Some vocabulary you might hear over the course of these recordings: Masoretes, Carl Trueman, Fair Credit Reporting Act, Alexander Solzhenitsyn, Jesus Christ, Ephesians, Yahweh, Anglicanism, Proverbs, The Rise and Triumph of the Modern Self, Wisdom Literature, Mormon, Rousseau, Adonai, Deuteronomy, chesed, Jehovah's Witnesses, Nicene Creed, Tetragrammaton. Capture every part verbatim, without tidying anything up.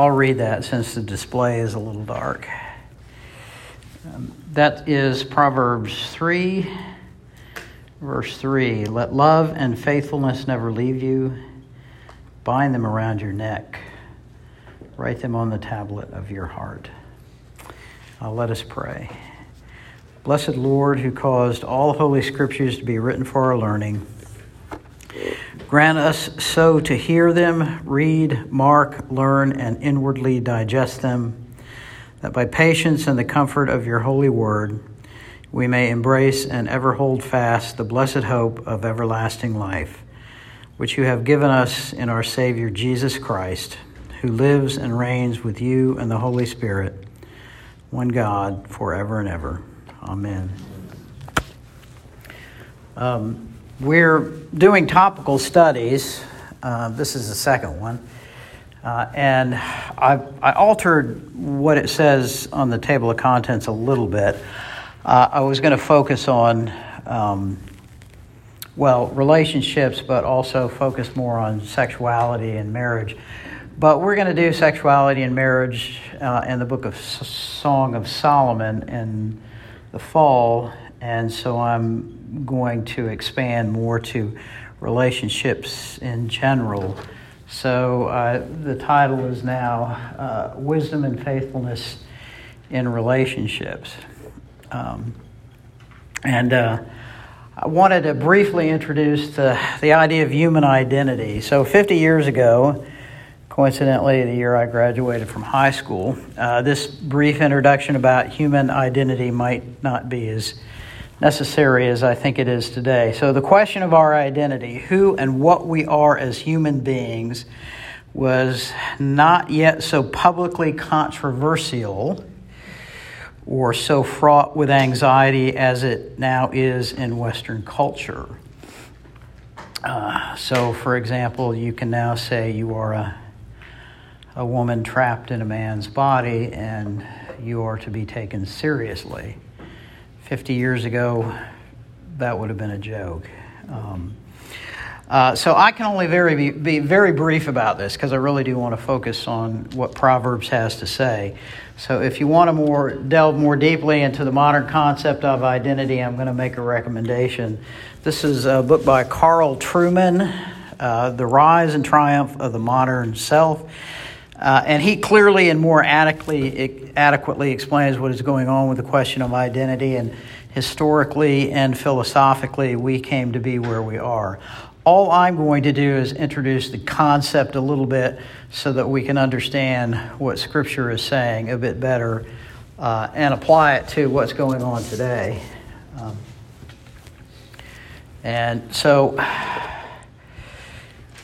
I'll read that since the display is a little dark. Um, that is Proverbs three, verse three. Let love and faithfulness never leave you. Bind them around your neck. Write them on the tablet of your heart. Uh, let us pray. Blessed Lord, who caused all holy scriptures to be written for our learning, grant us so to hear them, read, mark, learn, and inwardly digest them, that by patience and the comfort of your holy word, we may embrace and ever hold fast the blessed hope of everlasting life, which you have given us in our Savior Jesus Christ, who lives and reigns with you and the Holy Spirit, one God, forever and ever. Amen. Um, we're doing topical studies. Uh, this is the second one. Uh, and I, I altered what it says on the table of contents a little bit. Uh, I was going to focus on, um, well, relationships, but also focus more on sexuality and marriage. But we're going to do sexuality and marriage uh, and the book of S- Song of Solomon and the fall, and so I'm going to expand more to relationships in general. So uh, the title is now uh, Wisdom and Faithfulness in Relationships. Um, and uh, I wanted to briefly introduce the, the idea of human identity. So fifty years ago, coincidentally, the year I graduated from high school, uh, this brief introduction about human identity might not be as necessary as I think it is today. So the question of our identity, who and what we are as human beings, was not yet so publicly controversial or so fraught with anxiety as it now is in Western culture. Uh, so, for example, you can now say you are a a woman trapped in a man's body, and you are to be taken seriously. Fifty years ago, that would have been a joke. Um, uh, so I can only very be, be very brief about this, because I really do want to focus on what Proverbs has to say. So if you want to more delve more deeply into the modern concept of identity, I'm going to make a recommendation. This is a book by Carl Trueman, uh, The Rise and Triumph of the Modern Self. Uh, and he clearly and more adequately, adequately explains what is going on with the question of identity, and historically and philosophically, we came to be where we are. All I'm going to do is introduce the concept a little bit so that we can understand what Scripture is saying a bit better uh, and apply it to what's going on today. Um, and so,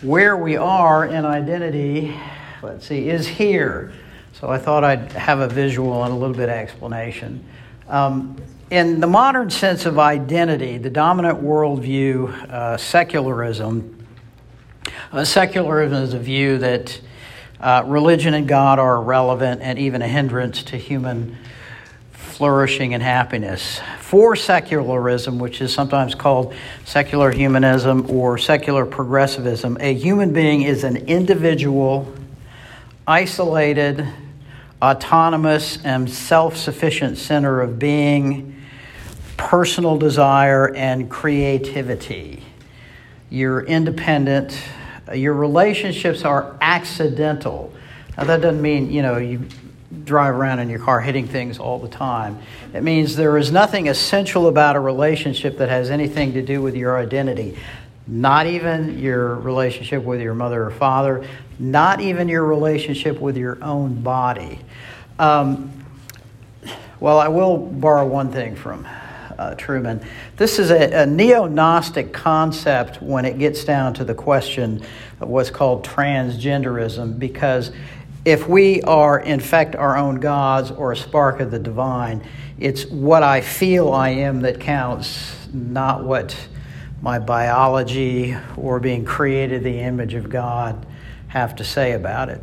where we are in identity, let's see, is here. So I thought I'd have a visual and a little bit of explanation. Um, in the modern sense of identity, the dominant worldview, uh, secularism, uh, secularism is a view that uh, religion and God are irrelevant and even a hindrance to human flourishing and happiness. For secularism, which is sometimes called secular humanism or secular progressivism, a human being is an individual, isolated, autonomous, and self-sufficient center of being, personal desire, and creativity. You're independent. Your relationships are accidental. Now, that doesn't mean, you know, you drive around in your car hitting things all the time. It means there is nothing essential about a relationship that has anything to do with your identity. Not even your relationship with your mother or father, not even your relationship with your own body. Um, well, I will borrow one thing from uh, Truman. This is a, a neo-Gnostic concept when it gets down to the question of what's called transgenderism, because if we are, in fact, our own gods or a spark of the divine, it's what I feel I am that counts, not what my biology or being created the image of God have to say about it.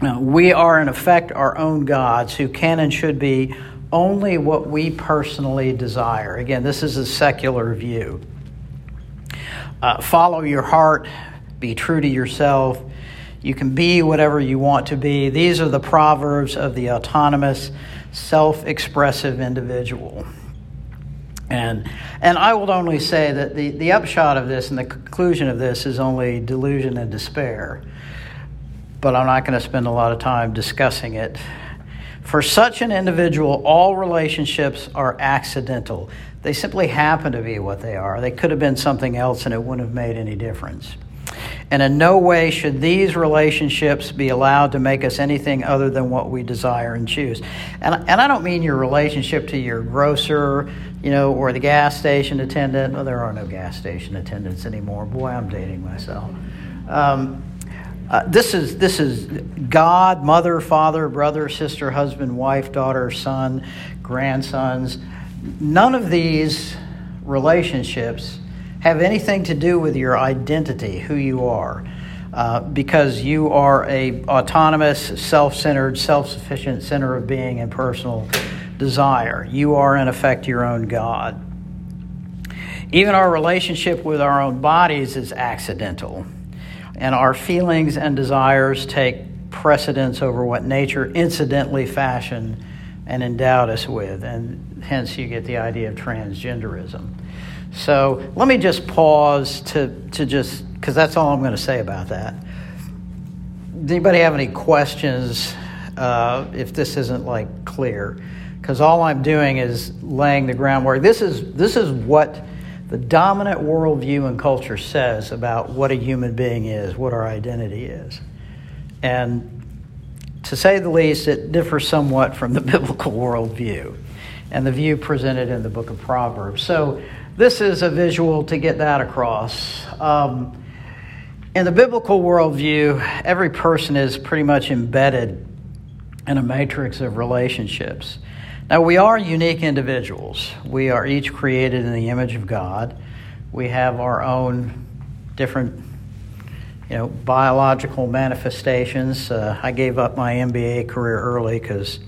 Now, we are, in effect, our own gods who can and should be only what we personally desire. Again, this is a secular view. Uh, follow your heart, be true to yourself. You can be whatever you want to be. These are the proverbs of the autonomous, self-expressive individual. And and I would only say that the, the upshot of this and the conclusion of this is only delusion and despair. But I'm not going to spend a lot of time discussing it. For such an individual, all relationships are accidental. They simply happen to be what they are. They could have been something else and it wouldn't have made any difference. And in no way should these relationships be allowed to make us anything other than what we desire and choose. And, and I don't mean your relationship to your grocer, you know, or the gas station attendant. Well, there are no gas station attendants anymore. Boy, I'm dating myself. Um, uh, this is this is God, mother, father, brother, sister, husband, wife, daughter, son, grandsons. None of these relationships have anything to do with your identity, who you are, uh, because you are a autonomous, self-centered, self-sufficient center of being and personal desire. You are, in effect, your own God. Even our relationship with our own bodies is accidental, and our feelings and desires take precedence over what nature incidentally fashioned and endowed us with, and hence you get the idea of transgenderism. So let me just pause to, to just, because that's all I'm going to say about that. Does anybody have any questions uh, if this isn't, like, clear? Because all I'm doing is laying the groundwork. This is, this is what the dominant worldview and culture says about what a human being is, what our identity is. And to say the least, it differs somewhat from the biblical worldview and the view presented in the book of Proverbs. So this is a visual to get that across. Um, in the biblical worldview, every person is pretty much embedded in a matrix of relationships. Now, we are unique individuals. We are each created in the image of God. We have our own different, you know, biological manifestations. Uh, I gave up my M B A career early because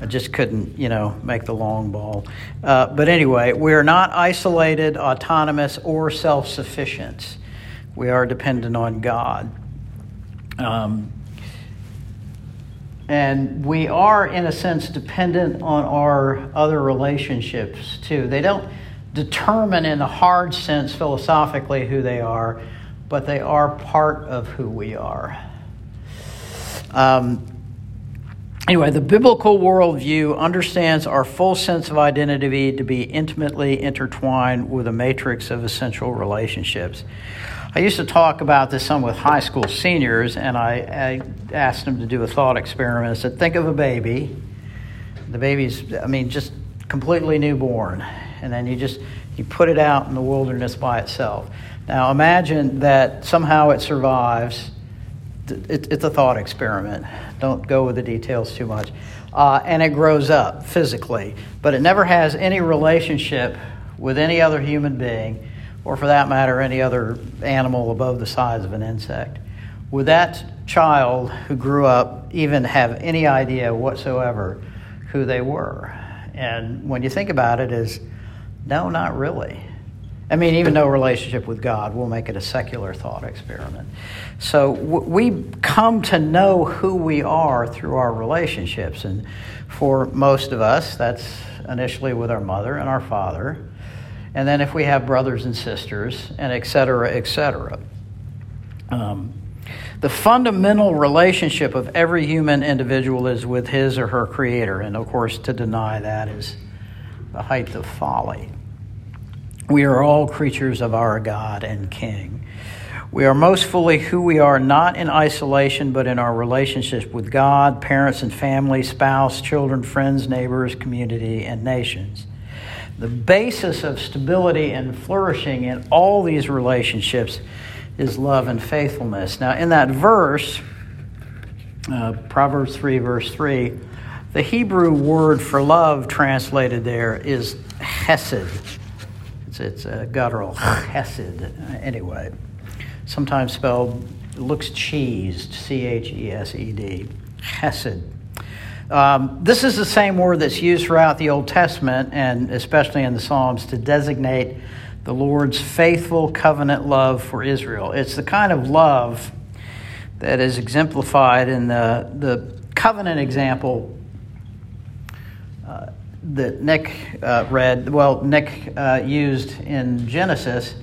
I just couldn't, you know, make the long ball. Uh, but anyway, we are not isolated, autonomous, or self-sufficient. We are dependent on God. Um, and we are, in a sense, dependent on our other relationships, too. They don't determine in the hard sense philosophically who they are, but they are part of who we are. Um Anyway, the biblical worldview understands our full sense of identity to be intimately intertwined with a matrix of essential relationships. I used to talk about this some with high school seniors, and I, I asked them to do a thought experiment. I said, think of a baby. The baby's, I mean, just completely newborn. And then you just, you put it out in the wilderness by itself. Now, imagine that somehow it survives. It's a thought experiment. Don't go with the details too much. Uh, and it grows up physically, but it never has any relationship with any other human being, or for that matter, any other animal above the size of an insect. Would that child who grew up even have any idea whatsoever who they were? And when you think about it, is no, not really. I mean, even no relationship with God. We'll make it a secular thought experiment. So we come to know who we are through our relationships. And for most of us, that's initially with our mother and our father. And then if we have brothers and sisters, and et cetera, et cetera. Um, the fundamental relationship of every human individual is with his or her creator. And, of course, to deny that is the height of folly. We are all creatures of our God and King. We are most fully who we are, not in isolation, but in our relationship with God, parents and family, spouse, children, friends, neighbors, community, and nations. The basis of stability and flourishing in all these relationships is love and faithfulness. Now, in that verse, uh, Proverbs three, verse three, the Hebrew word for love translated there is chesed. It's a guttural chesed, anyway. Sometimes spelled, looks cheesed, C H E S E D, chesed. Um, this is the same word that's used throughout the Old Testament, and especially in the Psalms, to designate the Lord's faithful covenant love for Israel. It's the kind of love that is exemplified in the, the covenant example uh, that Nick uh, read, well, Nick uh, used in Genesis,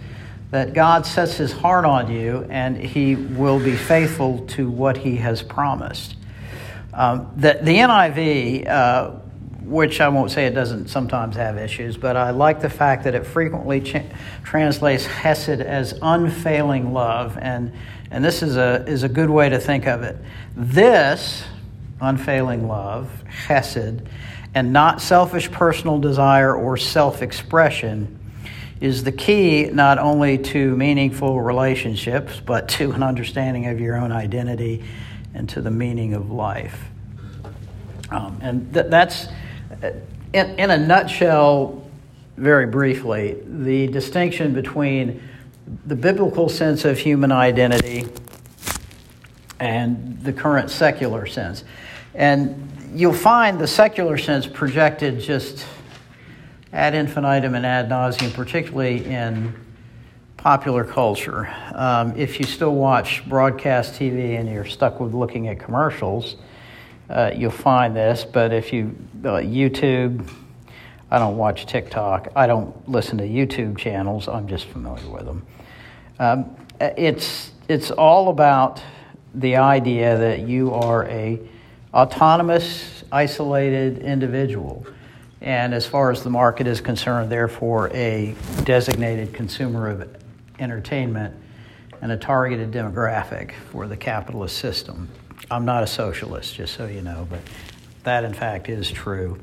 that God sets his heart on you and he will be faithful to what he has promised. Um, the, the N I V, uh, which I won't say it doesn't sometimes have issues, but I like the fact that it frequently cha- translates hesed as unfailing love, and and this is a is a good way to think of it. This unfailing love, hesed, and not selfish personal desire or self-expression, is the key not only to meaningful relationships, but to an understanding of your own identity and to the meaning of life. Um, and th- that's, in, in a nutshell, very briefly, the distinction between the biblical sense of human identity and the current secular sense. And you'll find the secular sense projected just ad infinitum and ad nauseum, particularly in popular culture. Um, if you still watch broadcast T V and you're stuck with looking at commercials, uh, you'll find this. But if you uh, YouTube, I don't watch TikTok. I don't listen to YouTube channels. I'm just familiar with them. Um, it's it's all about the idea that you are a autonomous, isolated individual. And as far as the market is concerned, therefore, a designated consumer of entertainment and a targeted demographic for the capitalist system. I'm not a socialist, just so you know, but that in fact is true.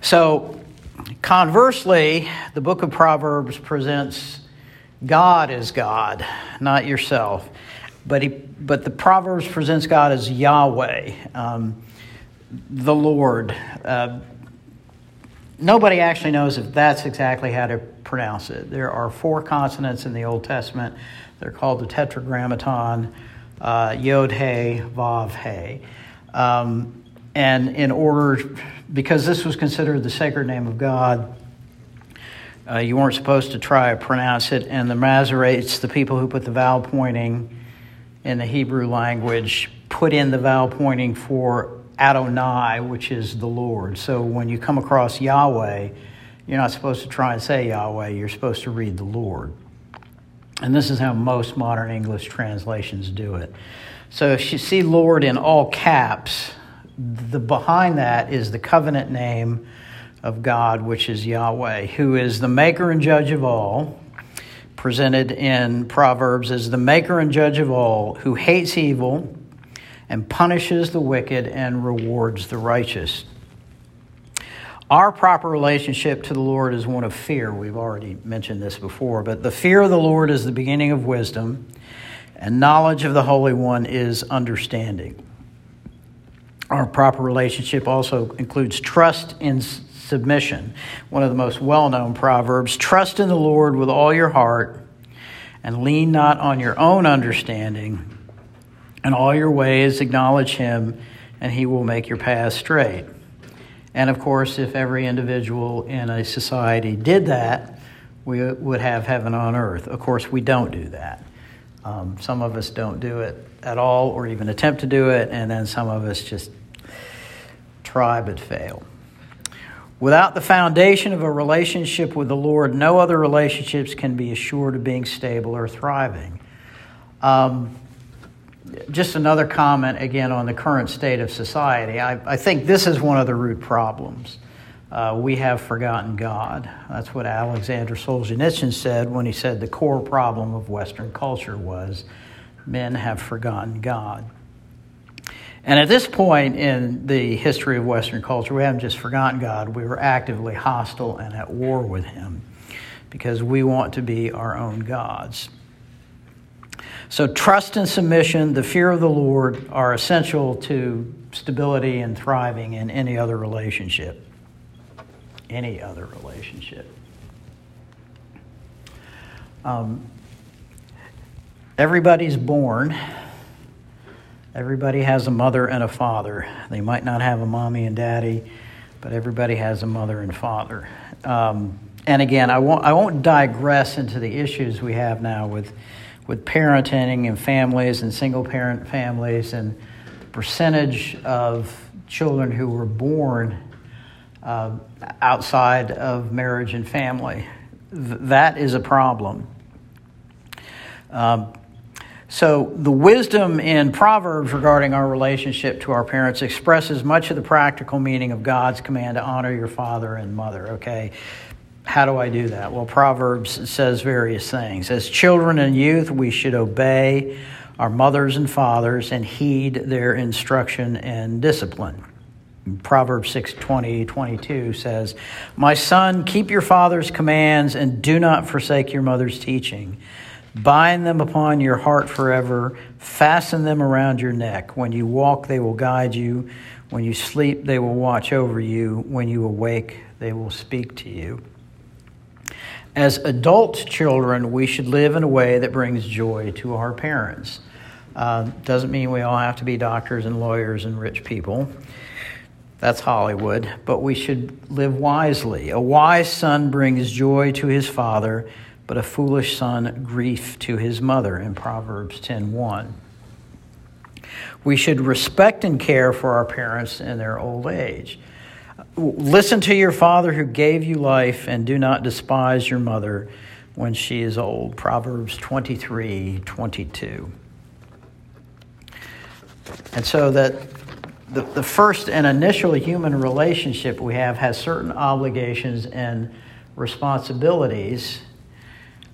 So conversely, the book of Proverbs presents God as God, not yourself. But he, but the Proverbs presents God as Yahweh, um, the Lord. Uh, nobody actually knows if that's exactly how to pronounce it. There are four consonants in the Old Testament. They're called the Tetragrammaton, uh, Yod, He, Vav, He. Um, and in order, because this was considered the sacred name of God, uh, you weren't supposed to try to pronounce it. And the Masoretes, the people who put the vowel pointing in the Hebrew language, put in the vowel pointing for Adonai, which is the Lord. So when you come across Yahweh, you're not supposed to try and say Yahweh. You're supposed to read the Lord. And this is how most modern English translations do it. So if you see Lord in all caps, the behind that is the covenant name of God, which is Yahweh, who is the maker and judge of all, presented in Proverbs as the maker and judge of all, who hates evil and punishes the wicked and rewards the righteous. Our proper relationship to the Lord is one of fear. We've already mentioned this before, but the fear of the Lord is the beginning of wisdom, and knowledge of the Holy One is understanding. Our proper relationship also includes trust and submission. One of the most well-known proverbs, trust in the Lord with all your heart and lean not on your own understanding. In all your ways acknowledge him, and he will make your path straight. And of course, if every individual in a society did that, we would have heaven on earth. Of course, we don't do that. Um, some of us don't do it at all or even attempt to do it, and then some of us just try but fail. Without the foundation of a relationship with the Lord, no other relationships can be assured of being stable or thriving. Um... Just another comment, again, on the current state of society. I, I think this is one of the root problems. Uh, we have forgotten God. That's what Alexander Solzhenitsyn said when he said the core problem of Western culture was men have forgotten God. And at this point in the history of Western culture, we haven't just forgotten God. We were actively hostile and at war with him because we want to be our own gods. So trust and submission, the fear of the Lord, are essential to stability and thriving in any other relationship. Any other relationship. Um, everybody's born. Everybody has a mother and a father. They might not have a mommy and daddy, but everybody has a mother and father. Um, and again, I won't, I won't digress into the issues we have now with with parenting and families and single-parent families and the percentage of children who were born uh, outside of marriage and family. Th- that is a problem. Um, so the wisdom in Proverbs regarding our relationship to our parents expresses much of the practical meaning of God's command to honor your father and mother, okay? How do I do that? Well, Proverbs says various things. As children and youth, we should obey our mothers and fathers and heed their instruction and discipline. Proverbs six twenty, twenty-two says, "My son, keep your father's commands and do not forsake your mother's teaching. Bind them upon your heart forever. Fasten them around your neck. When you walk, they will guide you. When you sleep, they will watch over you. When you awake, they will speak to you." As adult children, we should live in a way that brings joy to our parents. Uh, doesn't mean we all have to be doctors and lawyers and rich people. That's Hollywood. But we should live wisely. A wise son brings joy to his father, but a foolish son grief to his mother, in Proverbs ten one. We should respect and care for our parents in their old age. Listen to your father who gave you life, and do not despise your mother when she is old, Proverbs twenty-three twenty-two. And so that the, the first and initial human relationship we have has certain obligations and responsibilities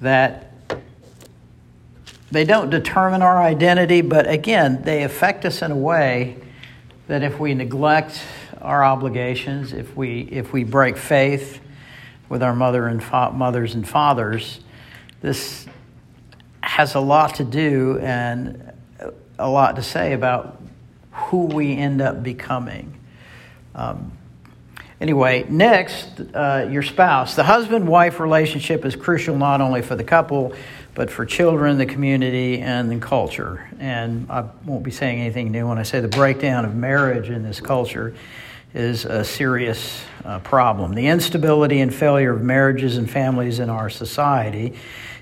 that they don't determine our identity, but again, they affect us in a way that if we neglect our obligations, if we if we break faith with our mother and fa- mothers and fathers, this has a lot to do and a lot to say about who we end up becoming. Um, Anyway, next, uh, your spouse. The husband-wife relationship is crucial not only for the couple, but for children, the community, and the culture. And I won't be saying anything new when I say the breakdown of marriage in this culture is a serious uh, problem. The instability and failure of marriages and families in our society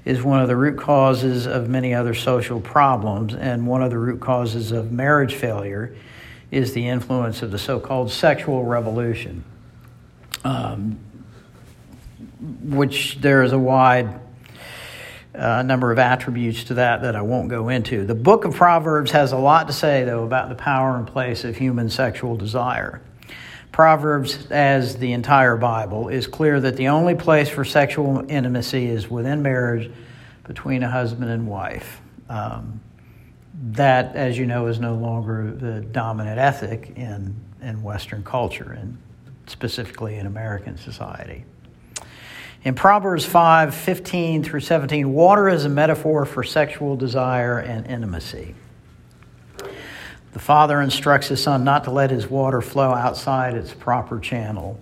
is one of the root causes of many other social problems, and one of the root causes of marriage failure is the influence of the so-called sexual revolution. Um, which there is a wide uh, number of attributes to that that I won't go into. The book of Proverbs has a lot to say, though, about the power and place of human sexual desire. Proverbs, as the entire Bible, is clear that the only place for sexual intimacy is within marriage between a husband and wife. Um, that, as you know, is no longer the dominant ethic in, in Western culture, and specifically in American society. In Proverbs five fifteen through seventeen, water is a metaphor for sexual desire and intimacy. The father instructs his son not to let his water flow outside its proper channel.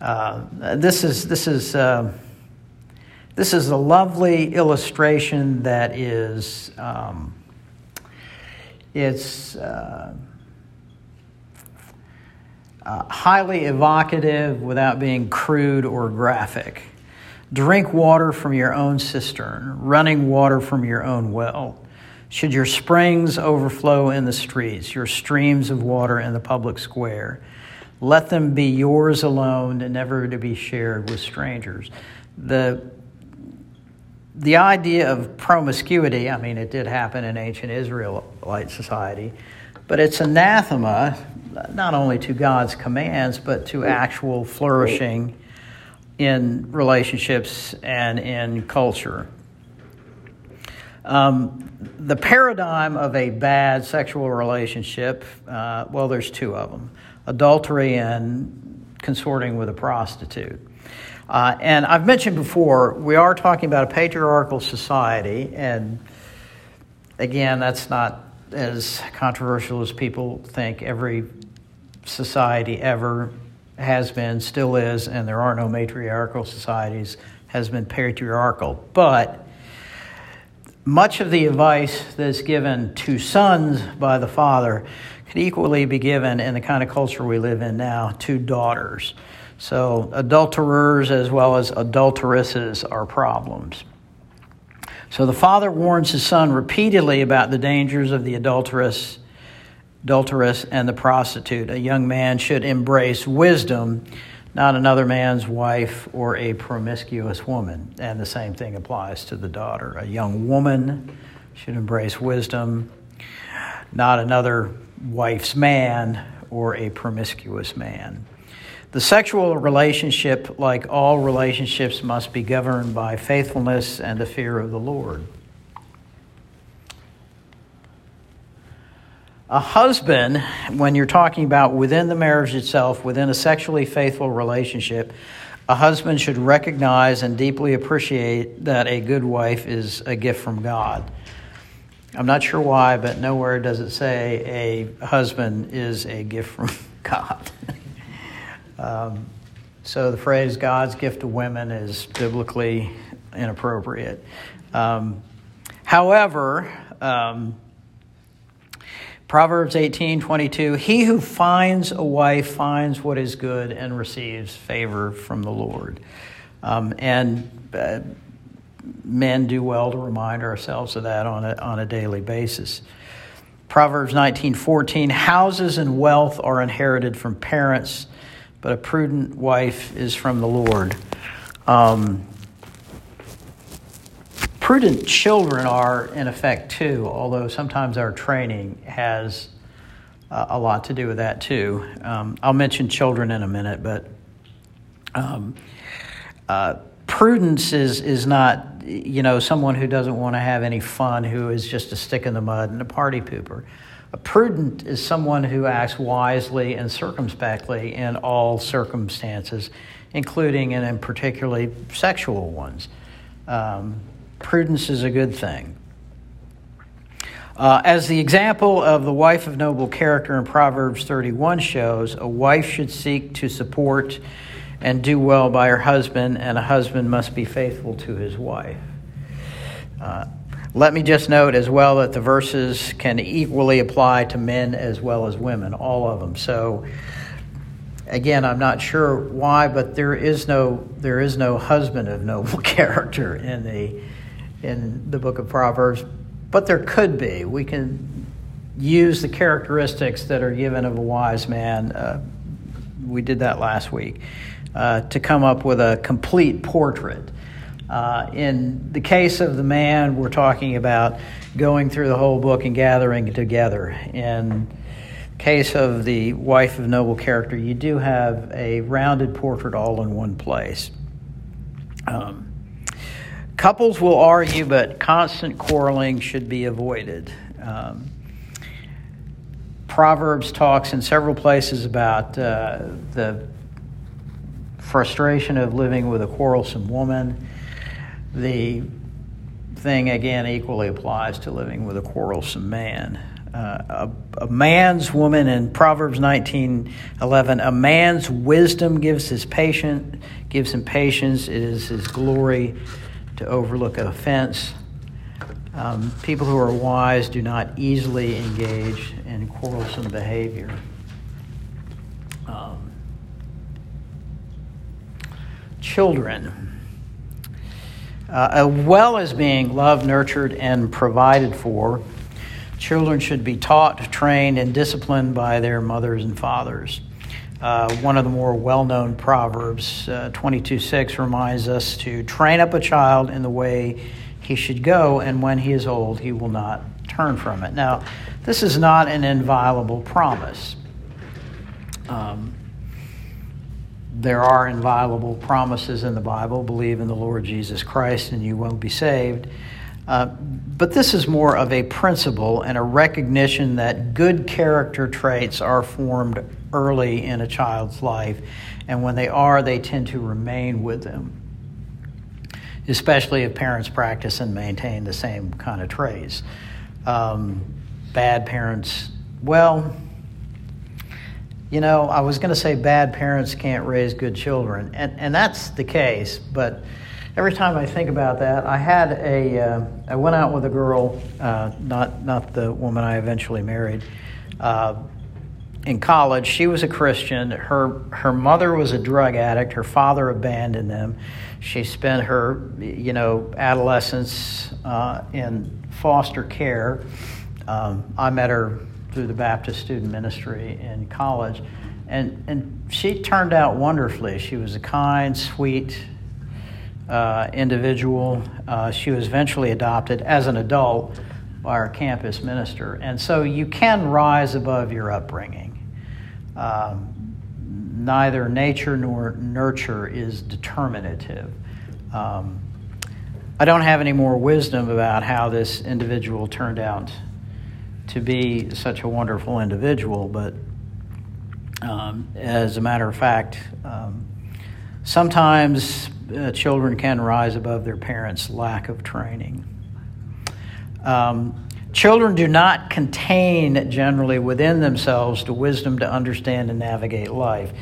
Uh, this is this is uh, this is a lovely illustration that is um, it's. Uh, Uh, highly evocative without being crude or graphic. Drink water from your own cistern, running water from your own well. Should your springs overflow in the streets, your streams of water in the public square, let them be yours alone and never to be shared with strangers. The the idea of promiscuity, I mean, it did happen in ancient Israelite society, but it's anathema not only to God's commands, but to actual flourishing in relationships and in culture. Um, the paradigm of a bad sexual relationship, uh, well, there's two of them, adultery and consorting with a prostitute. Uh, and I've mentioned before, we are talking about a patriarchal society, and again, that's not as controversial as people think. Every society ever has been, still is, and there are no matriarchal societies, has been patriarchal. But much of the advice that's given to sons by the father could equally be given in the kind of culture we live in now to daughters. So adulterers as well as adulteresses are problems. So the father warns his son repeatedly about the dangers of the adulteress, adulteress and the prostitute. A young man should embrace wisdom, not another man's wife or a promiscuous woman. And the same thing applies to the daughter. A young woman should embrace wisdom, not another wife's man or a promiscuous man. The sexual relationship, like all relationships, must be governed by faithfulness and the fear of the Lord. A husband, when you're talking about within the marriage itself, within a sexually faithful relationship, a husband should recognize and deeply appreciate that a good wife is a gift from God. I'm not sure why, but nowhere does it say a husband is a gift from God. Um, so the phrase "God's gift to women" is biblically inappropriate. Um, however, um, Proverbs eighteen twenty-two: "He who finds a wife finds what is good and receives favor from the Lord." Um, and uh, men do well to remind ourselves of that on a on a daily basis. Proverbs nineteen fourteen: "Houses and wealth are inherited from parents, but a prudent wife is from the Lord." Um, prudent children are, in effect, too, although sometimes our training has uh, a lot to do with that, too. Um, I'll mention children in a minute, but um, uh, prudence is, is not, you know, someone who doesn't want to have any fun, who is just a stick in the mud and a party pooper. A prudent is someone who acts wisely and circumspectly in all circumstances, including and in particularly sexual ones. Um, prudence is a good thing. Uh, as the example of the wife of noble character in Proverbs thirty-one shows, a wife should seek to support and do well by her husband, and a husband must be faithful to his wife. Uh, Let me just note as well that the verses can equally apply to men as well as women, all of them. So, again, I'm not sure why, but there is no there is no husband of noble character in the in the book of Proverbs, but there could be. We can use the characteristics that are given of a wise man. Uh, we did that last week uh, to come up with a complete portrait. Uh, in the case of the man, we're talking about going through the whole book and gathering it together. In the case of the wife of noble character, you do have a rounded portrait all in one place. Um, couples will argue, but constant quarreling should be avoided. Um, Proverbs talks in several places about uh, the frustration of living with a quarrelsome woman. The thing, again, equally applies to living with a quarrelsome man. Uh, a, a man's woman in Proverbs nineteen eleven, a man's wisdom gives his patient, gives him patience. It is his glory to overlook an offense. Um, people who are wise do not easily engage in quarrelsome behavior. Um, children. Uh, as well as being loved, nurtured, and provided for, children should be taught, trained, and disciplined by their mothers and fathers. Uh, one of the more well-known Proverbs, uh, twenty-two six, reminds us to train up a child in the way he should go, and when he is old, he will not turn from it. Now, this is not an inviolable promise. Um, There are inviolable promises in the Bible. Believe in the Lord Jesus Christ and you will be saved. Uh, but this is more of a principle and a recognition that good character traits are formed early in a child's life. And when they are, they tend to remain with them, especially if parents practice and maintain the same kind of traits. Um, bad parents, well... You know, I was going to say bad parents can't raise good children, and, and that's the case. But every time I think about that, I had a, uh, I went out with a girl, uh, not not the woman I eventually married, uh, in college. She was a Christian. Her her mother was a drug addict. Her father abandoned them. She spent her, you know, adolescence uh, in foster care. Um, I met her through the Baptist student ministry in college, and and she turned out wonderfully. She was a kind, sweet uh, individual. Uh, she was eventually adopted as an adult by our campus minister. And so you can rise above your upbringing. Um, neither nature nor nurture is determinative. Um, I don't have any more wisdom about how this individual turned out to be such a wonderful individual, but um, as a matter of fact, um, sometimes uh, children can rise above their parents' lack of training. Um, children do not contain generally within themselves the wisdom to understand and navigate life.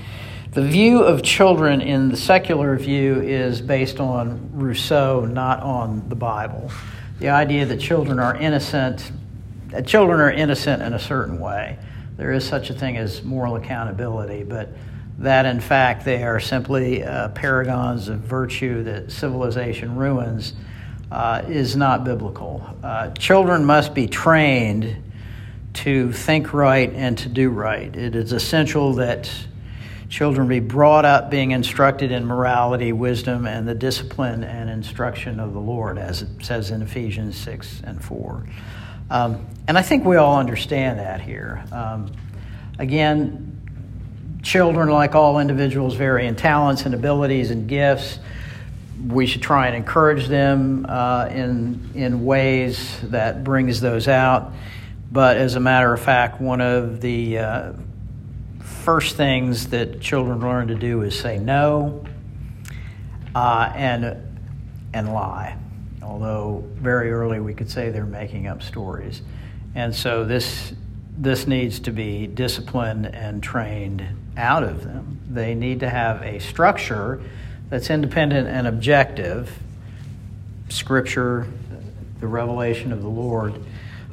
The view of children in the secular view is based on Rousseau, not on the Bible. The idea that children are innocent, that children are innocent in a certain way. There is such a thing as moral accountability, but that in fact they are simply uh, paragons of virtue that civilization ruins. Uh, is not biblical. Uh, children must be trained to think right and to do right. It is essential that children be brought up being instructed in morality, wisdom, and the discipline and instruction of the Lord, as it says in Ephesians six and four. Um, and I think we all understand that here. Um, again, children, like all individuals, vary in talents and abilities and gifts. We should try and encourage them uh, in in ways that brings those out. But as a matter of fact, one of the uh, first things that children learn to do is say no uh, and and lie. Although very early we could say they're making up stories, and so this this needs to be disciplined and trained out of them. They need to have a structure that's independent and objective, Scripture, the revelation of the Lord,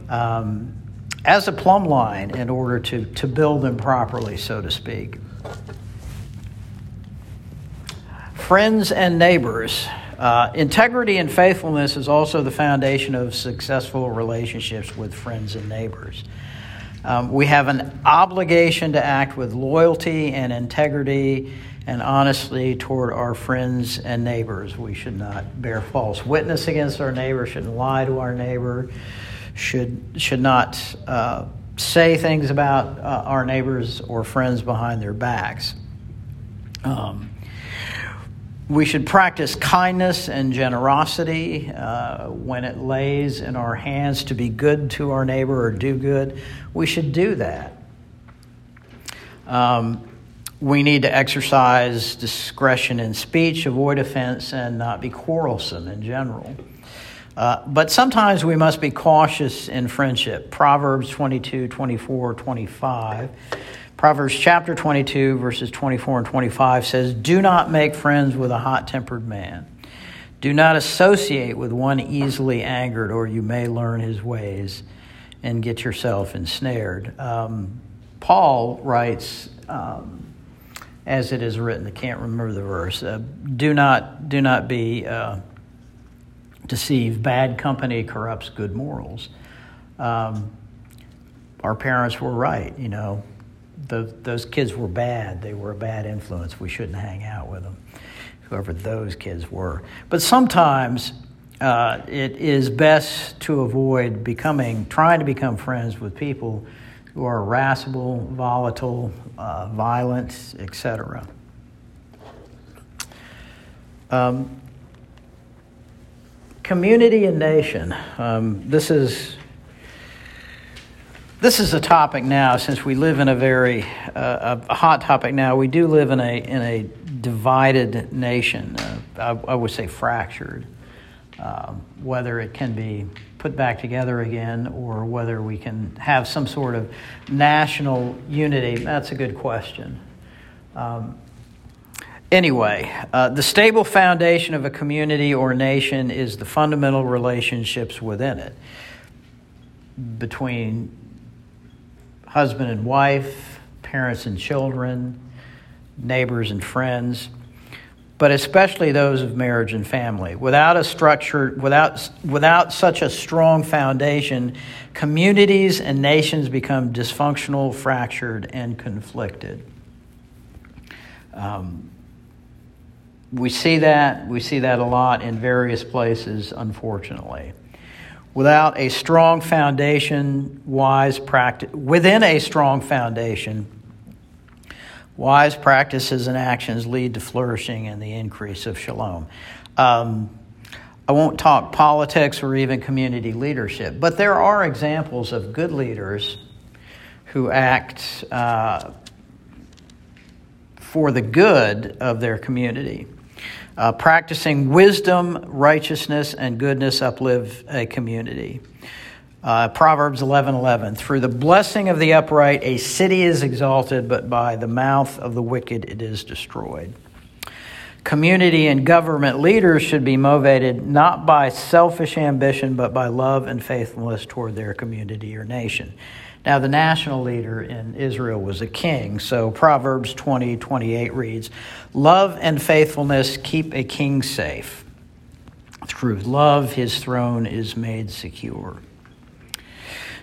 um, as a plumb line in order to, to build them properly, so to speak. Friends and neighbors. Uh, integrity and faithfulness is also the foundation of successful relationships with friends and neighbors. Um, we have an obligation to act with loyalty and integrity and honestly toward our friends and neighbors. We should not bear false witness against our neighbor, shouldn't lie to our neighbor, should should not uh, say things about uh, our neighbors or friends behind their backs. Um, we should practice kindness and generosity uh, when it lays in our hands to be good to our neighbor or do good. We should do that. Um, We need to exercise discretion in speech, avoid offense, and not be quarrelsome in general. Uh, but sometimes we must be cautious in friendship. Proverbs twenty-two, twenty-four, twenty-five. Proverbs chapter twenty-two, verses twenty-four and twenty-five says, "Do not make friends with a hot-tempered man. Do not associate with one easily angered, or you may learn his ways and get yourself ensnared." Um, Paul writes... Um, As it is written, I can't remember the verse. Uh, do not, do not be uh, deceived. Bad company corrupts good morals. Um, our parents were right. You know, the, those kids were bad. They were a bad influence. We shouldn't hang out with them, whoever those kids were. But sometimes uh, it is best to avoid becoming, trying to become friends with people who are irascible, volatile, uh, violent, et cetera. Um, community and nation. Um, this is this is a topic now. Since we live in a very uh, a hot topic now, we do live in a in a divided nation. Uh, I, I would say fractured. Uh, whether it can be put back together again or whether we can have some sort of national unity, that's a good question. Um, anyway, uh, the stable foundation of a community or nation is the fundamental relationships within it, between husband and wife, parents and children, neighbors and friends, but especially those of marriage and family. Without a structure, without without such a strong foundation, communities and nations become dysfunctional, fractured, and conflicted. Um, we see that, we see that a lot in various places, unfortunately. Without a strong foundation, wise practice, within a strong foundation, wise practices and actions lead to flourishing and the increase of shalom. Um, I won't talk politics or even community leadership, but there are examples of good leaders who act uh, for the good of their community. Uh, practicing wisdom, righteousness, and goodness uplift a community. Uh, Proverbs eleven eleven, through the blessing of the upright, a city is exalted, but by the mouth of the wicked it is destroyed. Community and government leaders should be motivated not by selfish ambition, but by love and faithfulness toward their community or nation. Now, the national leader in Israel was a king, so Proverbs twenty twenty-eight reads, love and faithfulness keep a king safe. Through love, his throne is made secure.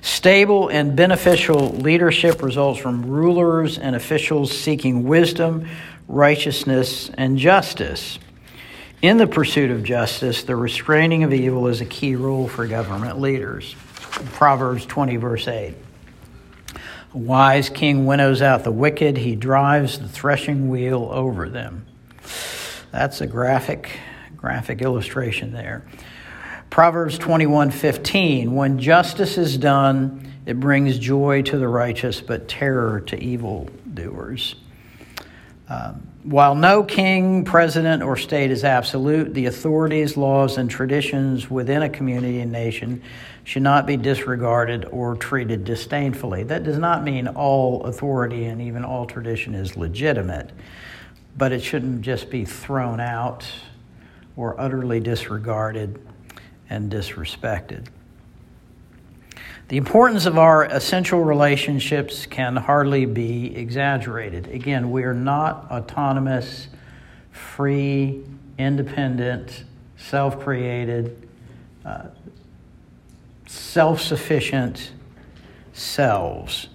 Stable and beneficial leadership results from rulers and officials seeking wisdom, righteousness, and justice. In the pursuit of justice, the restraining of evil is a key rule for government leaders. Proverbs twenty, verse eight. A wise king winnows out the wicked. He drives the threshing wheel over them. That's a graphic, graphic illustration there. Proverbs twenty-one fifteen, when justice is done, it brings joy to the righteous, but terror to evildoers. Um, while no king, president, or state is absolute, the authorities, laws, and traditions within a community and nation should not be disregarded or treated disdainfully. That does not mean all authority and even all tradition is legitimate, but it shouldn't just be thrown out or utterly disregarded and disrespected. The importance of our essential relationships can hardly be exaggerated. Again, we are not autonomous, free, independent, self-created, uh, self-sufficient selves.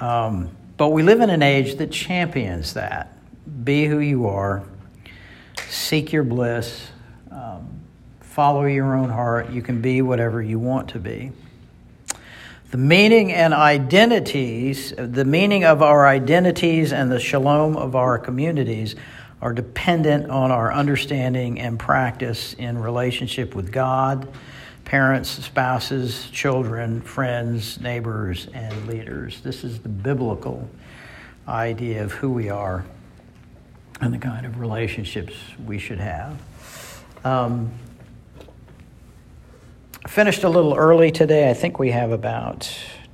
Um, but we live in an age that champions that. Be who you are, seek your bliss, um, follow your own heart. You can be whatever you want to be. The meaning and identities, the meaning of our identities and the shalom of our communities are dependent on our understanding and practice in relationship with God, parents, spouses, children, friends, neighbors, and leaders. This is the biblical idea of who we are and the kind of relationships we should have. Um, I finished a little early today. I think we have about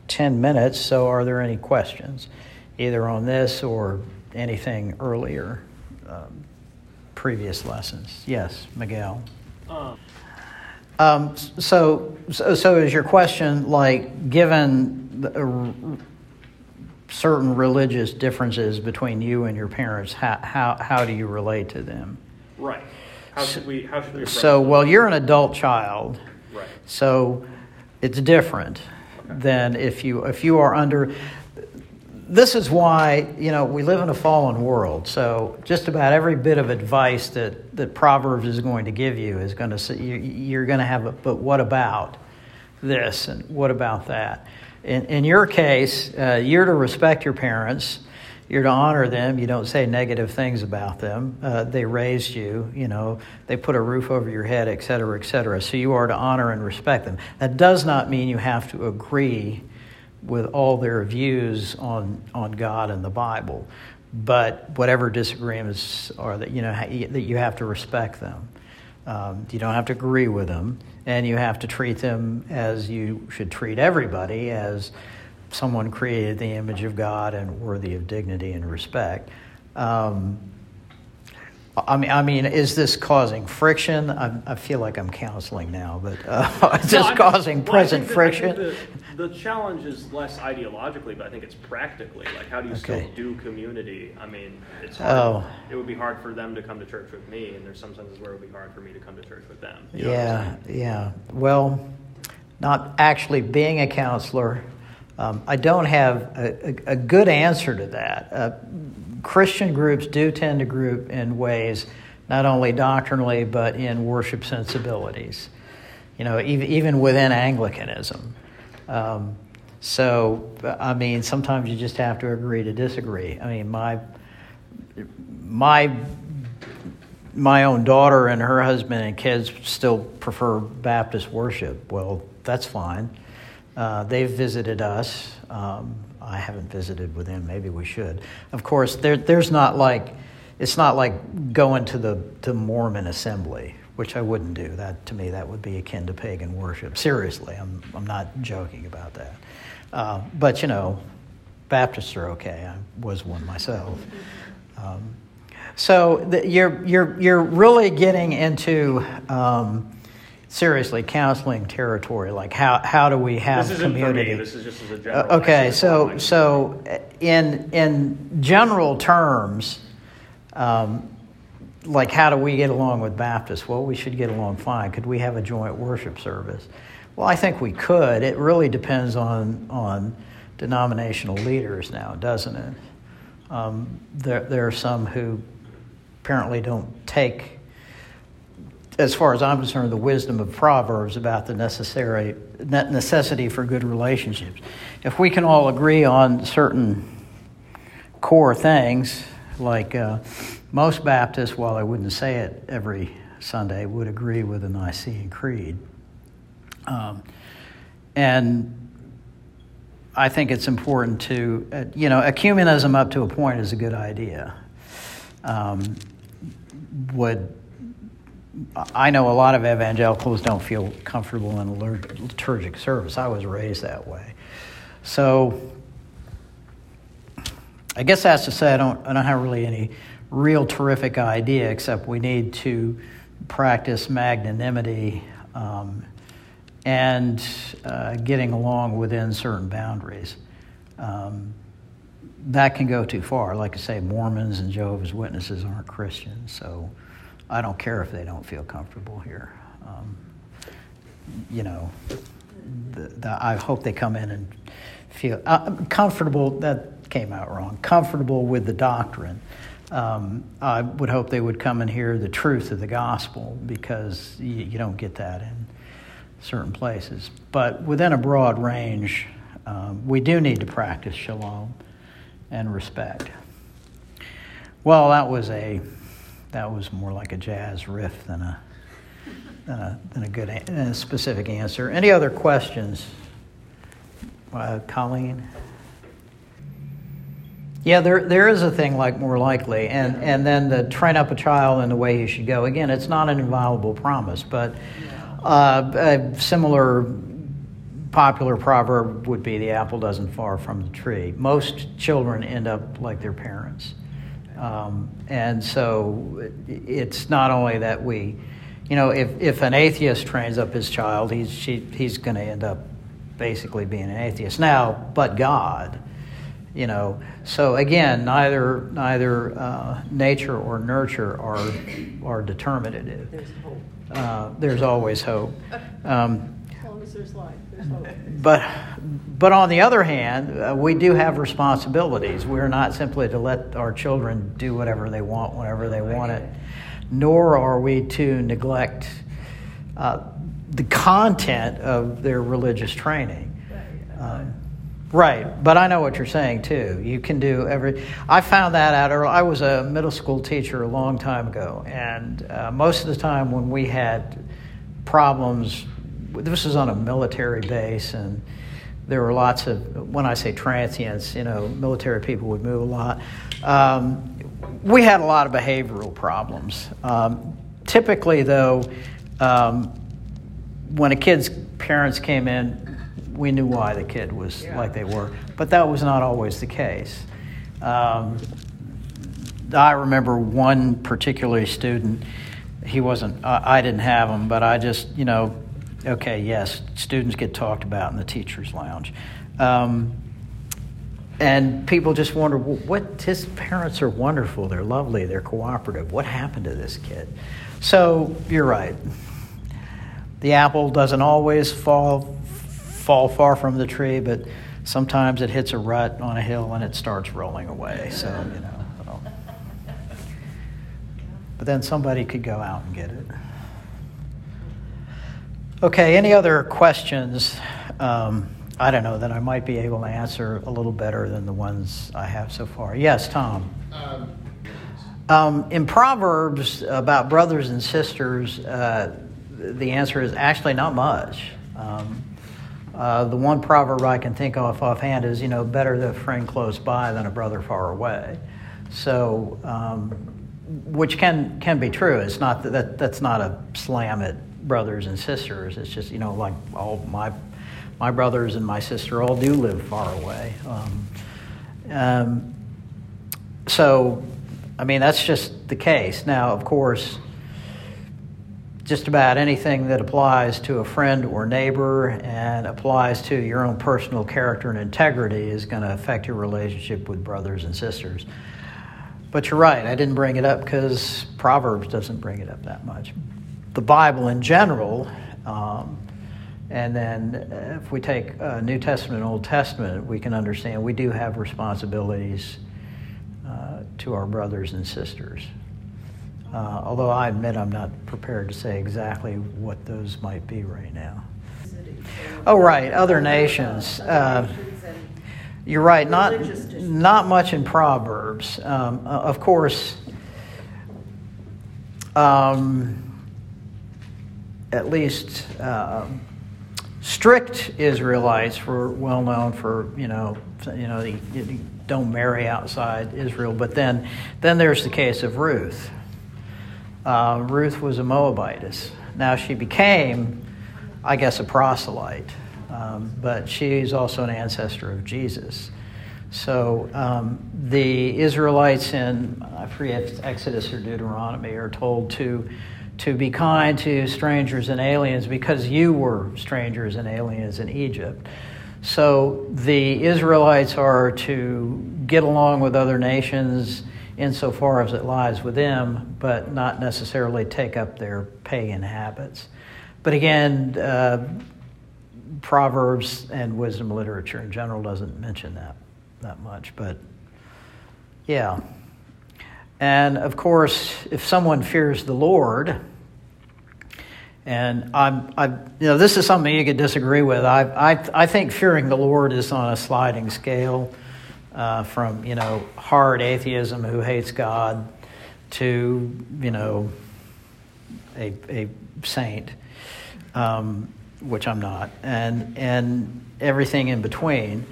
ten minutes, so are there any questions, either on this or anything earlier, um, previous lessons? Yes, Miguel. Uh. Um, so, so, so is your question, like, given the, uh, certain religious differences between you and your parents, how how, how do you relate to them? Right. How should we? How should we? So, well, you're an adult child. Right. So it's different okay. than if you if you are under. This is why, you know, we live in a fallen world. So just about every bit of advice that, that Proverbs is going to give you is going to say, you, you're going to have a, but what about this and what about that? In, in your case, uh, you're to respect your parents. You're to honor them. You don't say negative things about them. Uh, they raised you, you know, they put a roof over your head, et cetera, et cetera. So you are to honor and respect them. That does not mean you have to agree with all their views on, on God and the Bible, but whatever disagreements are that, you know, that you have to respect them. Um, you don't have to agree with them, and you have to treat them as you should treat everybody, as someone created the image of God and worthy of dignity and respect. Um, I mean, I mean, is this causing friction? I, I feel like I'm counseling now, but uh, is this no, causing mean, well, present that, friction? The, the challenge is less ideologically, but I think it's practically. Like, how do you okay. still do community? I mean, it's hard. Oh. It would be hard for them to come to church with me, and there's some senses where it would be hard for me to come to church with them. You know yeah, yeah. Well, not actually being a counselor, um, I don't have a, a, a good answer to that. Uh, Christian groups do tend to group in ways, not only doctrinally, but in worship sensibilities, you know, even, even within Anglicanism. Um, so, I mean, sometimes you just have to agree to disagree. I mean, my my my own daughter and her husband and kids still prefer Baptist worship. Well, that's fine. Uh, they've visited us. Um, I haven't visited with them. Maybe we should. Of course, there, there's not like it's not like going to the to Mormon assembly, which I wouldn't do. That to me, that would be akin to pagan worship. Seriously, I'm I'm not joking about that. Uh, but you know, Baptists are okay. I was one myself. Um, so the, you're you're you're really getting into. Um, Seriously, counseling territory. Like, how how do we have this isn't community? For me. This is just as a general. Uh, okay, so so in in general terms, um, like how do we get along with Baptists? Well, we should get along fine. Could we have a joint worship service? Well, I think we could. It really depends on on denominational leaders now, doesn't it? Um, there there are some who apparently don't take, as far as I'm concerned, the wisdom of Proverbs about the necessary necessity for good relationships. If we can all agree on certain core things, like uh, most Baptists, while I wouldn't say it every Sunday, would agree with the Nicene Creed. Um, and I think it's important to, uh, you know, ecumenism up to a point is a good idea. Um, would... I know a lot of evangelicals don't feel comfortable in a liturgic service. I was raised that way. So I guess that's to say I don't I don't have really any real terrific idea, except we need to practice magnanimity um, and uh, getting along within certain boundaries. Um, that can go too far. Like I say, Mormons and Jehovah's Witnesses aren't Christians, so I don't care if they don't feel comfortable here. Um, you know, the, the, I hope they come in and feel uh, comfortable. That came out wrong. Comfortable with the doctrine. Um, I would hope they would come and hear the truth of the gospel, because you, you don't get that in certain places. But within a broad range, um, we do need to practice shalom and respect. Well, that was a... That was more like a jazz riff than a than a, than a good a specific answer. Any other questions, uh, Colleen? Yeah, there there is a thing like more likely, and and then the train up a child in the way he should go. Again, it's not an inviolable promise, but uh, a similar popular proverb would be the apple doesn't fall from the tree. Most children end up like their parents. Um, and so it's not only that we, you know, if, if an atheist trains up his child, he's she, he's going to end up basically being an atheist. Now, but God, you know. So again, neither neither uh, nature or nurture are are determinative. There's hope. Uh, there's always hope. Um, as long as there's life, there's hope. But But on the other hand, uh, we do have responsibilities. We're not simply to let our children do whatever they want whenever they want it, nor are we to neglect uh, the content of their religious training. Um, right, but I know what you're saying, too. You can do every... I found that out early. I was a middle school teacher a long time ago, and uh, most of the time when we had problems, this was on a military base, and there were lots of, when I say transients, you know, military people would move a lot. Um, we had a lot of behavioral problems. Um, typically, though, um, when a kid's parents came in, we knew why the kid was yeah. like they were. But that was not always the case. Um, I remember one particular student. He wasn't. I, I didn't have him, but I just, you know, okay, yes, students get talked about in the teachers' lounge, um, and people just wonder, well, what? His parents are wonderful. They're lovely. They're cooperative. What happened to this kid? So you're right. The apple doesn't always fall fall far from the tree, but sometimes it hits a rut on a hill and it starts rolling away. So, you know. So. But then somebody could go out and get it. Okay, any other questions? Um, I don't know, that I might be able to answer a little better than the ones I have so far. Yes, Tom. Um, um, in Proverbs about brothers and sisters, uh, the answer is actually not much. Um, uh, the one proverb I can think of offhand is, you know, better a friend close by than a brother far away. So, um, which can can be true. It's not that that's not a slam at brothers and sisters. It's just, you know, like all my my brothers and my sister all do live far away. Um, um, so, I mean, that's just the case. Now, of course, just about anything that applies to a friend or neighbor and applies to your own personal character and integrity is going to affect your relationship with brothers and sisters. But you're right, I didn't bring it up because Proverbs doesn't bring it up that much. The Bible in general, um, and then if we take uh, New Testament and Old Testament, we can understand we do have responsibilities uh, to our brothers and sisters. Uh, although I admit I'm not prepared to say exactly what those might be right now. Oh, right, other nations. Uh, you're right, not not much in Proverbs. Um, uh, of course, um, at least uh, strict Israelites were well known for, you know, you know, they, they don't marry outside Israel. But then, then there's the case of Ruth. Uh, Ruth was a Moabitess. Now she became, I guess, a proselyte, um, but she's also an ancestor of Jesus. So um, the Israelites in, I forget, Exodus or Deuteronomy are told to to be kind to strangers and aliens because you were strangers and aliens in Egypt. So the Israelites are to get along with other nations insofar as it lies with them, but not necessarily take up their pagan habits. But again, uh, Proverbs and wisdom literature in general doesn't mention that that much. But yeah, and of course, if someone fears the Lord, and I'm, I, you know, this is something you could disagree with. I, I, I think fearing the Lord is on a sliding scale. Uh, from, you know, hard atheism who hates God to, you know, a a saint, um, which I'm not, and and everything in between.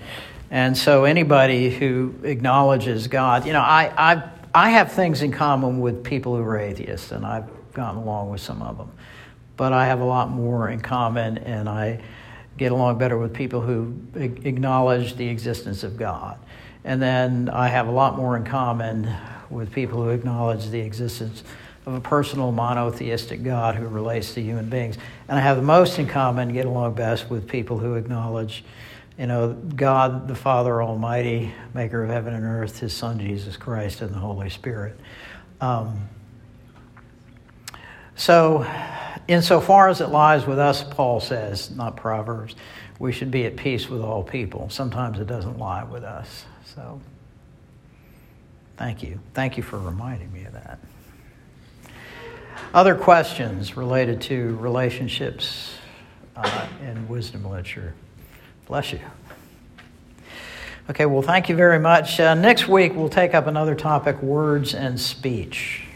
And so anybody who acknowledges God, you know, I I I have things in common with people who are atheists, and I've gotten along with some of them, but I have a lot more in common, and I get along better with people who acknowledge the existence of God. And then I have a lot more in common with people who acknowledge the existence of a personal monotheistic God who relates to human beings. And I have the most in common, get along best with people who acknowledge, you know, God the Father Almighty, maker of heaven and earth, his Son Jesus Christ, and the Holy Spirit. Um, so, insofar as it lies with us, Paul says, not Proverbs, we should be at peace with all people. Sometimes it doesn't lie with us. So, thank you. Thank you for reminding me of that. Other questions related to relationships uh, in wisdom literature? Bless you. Okay, well, thank you very much. Uh, next week, we'll take up another topic, words and speech.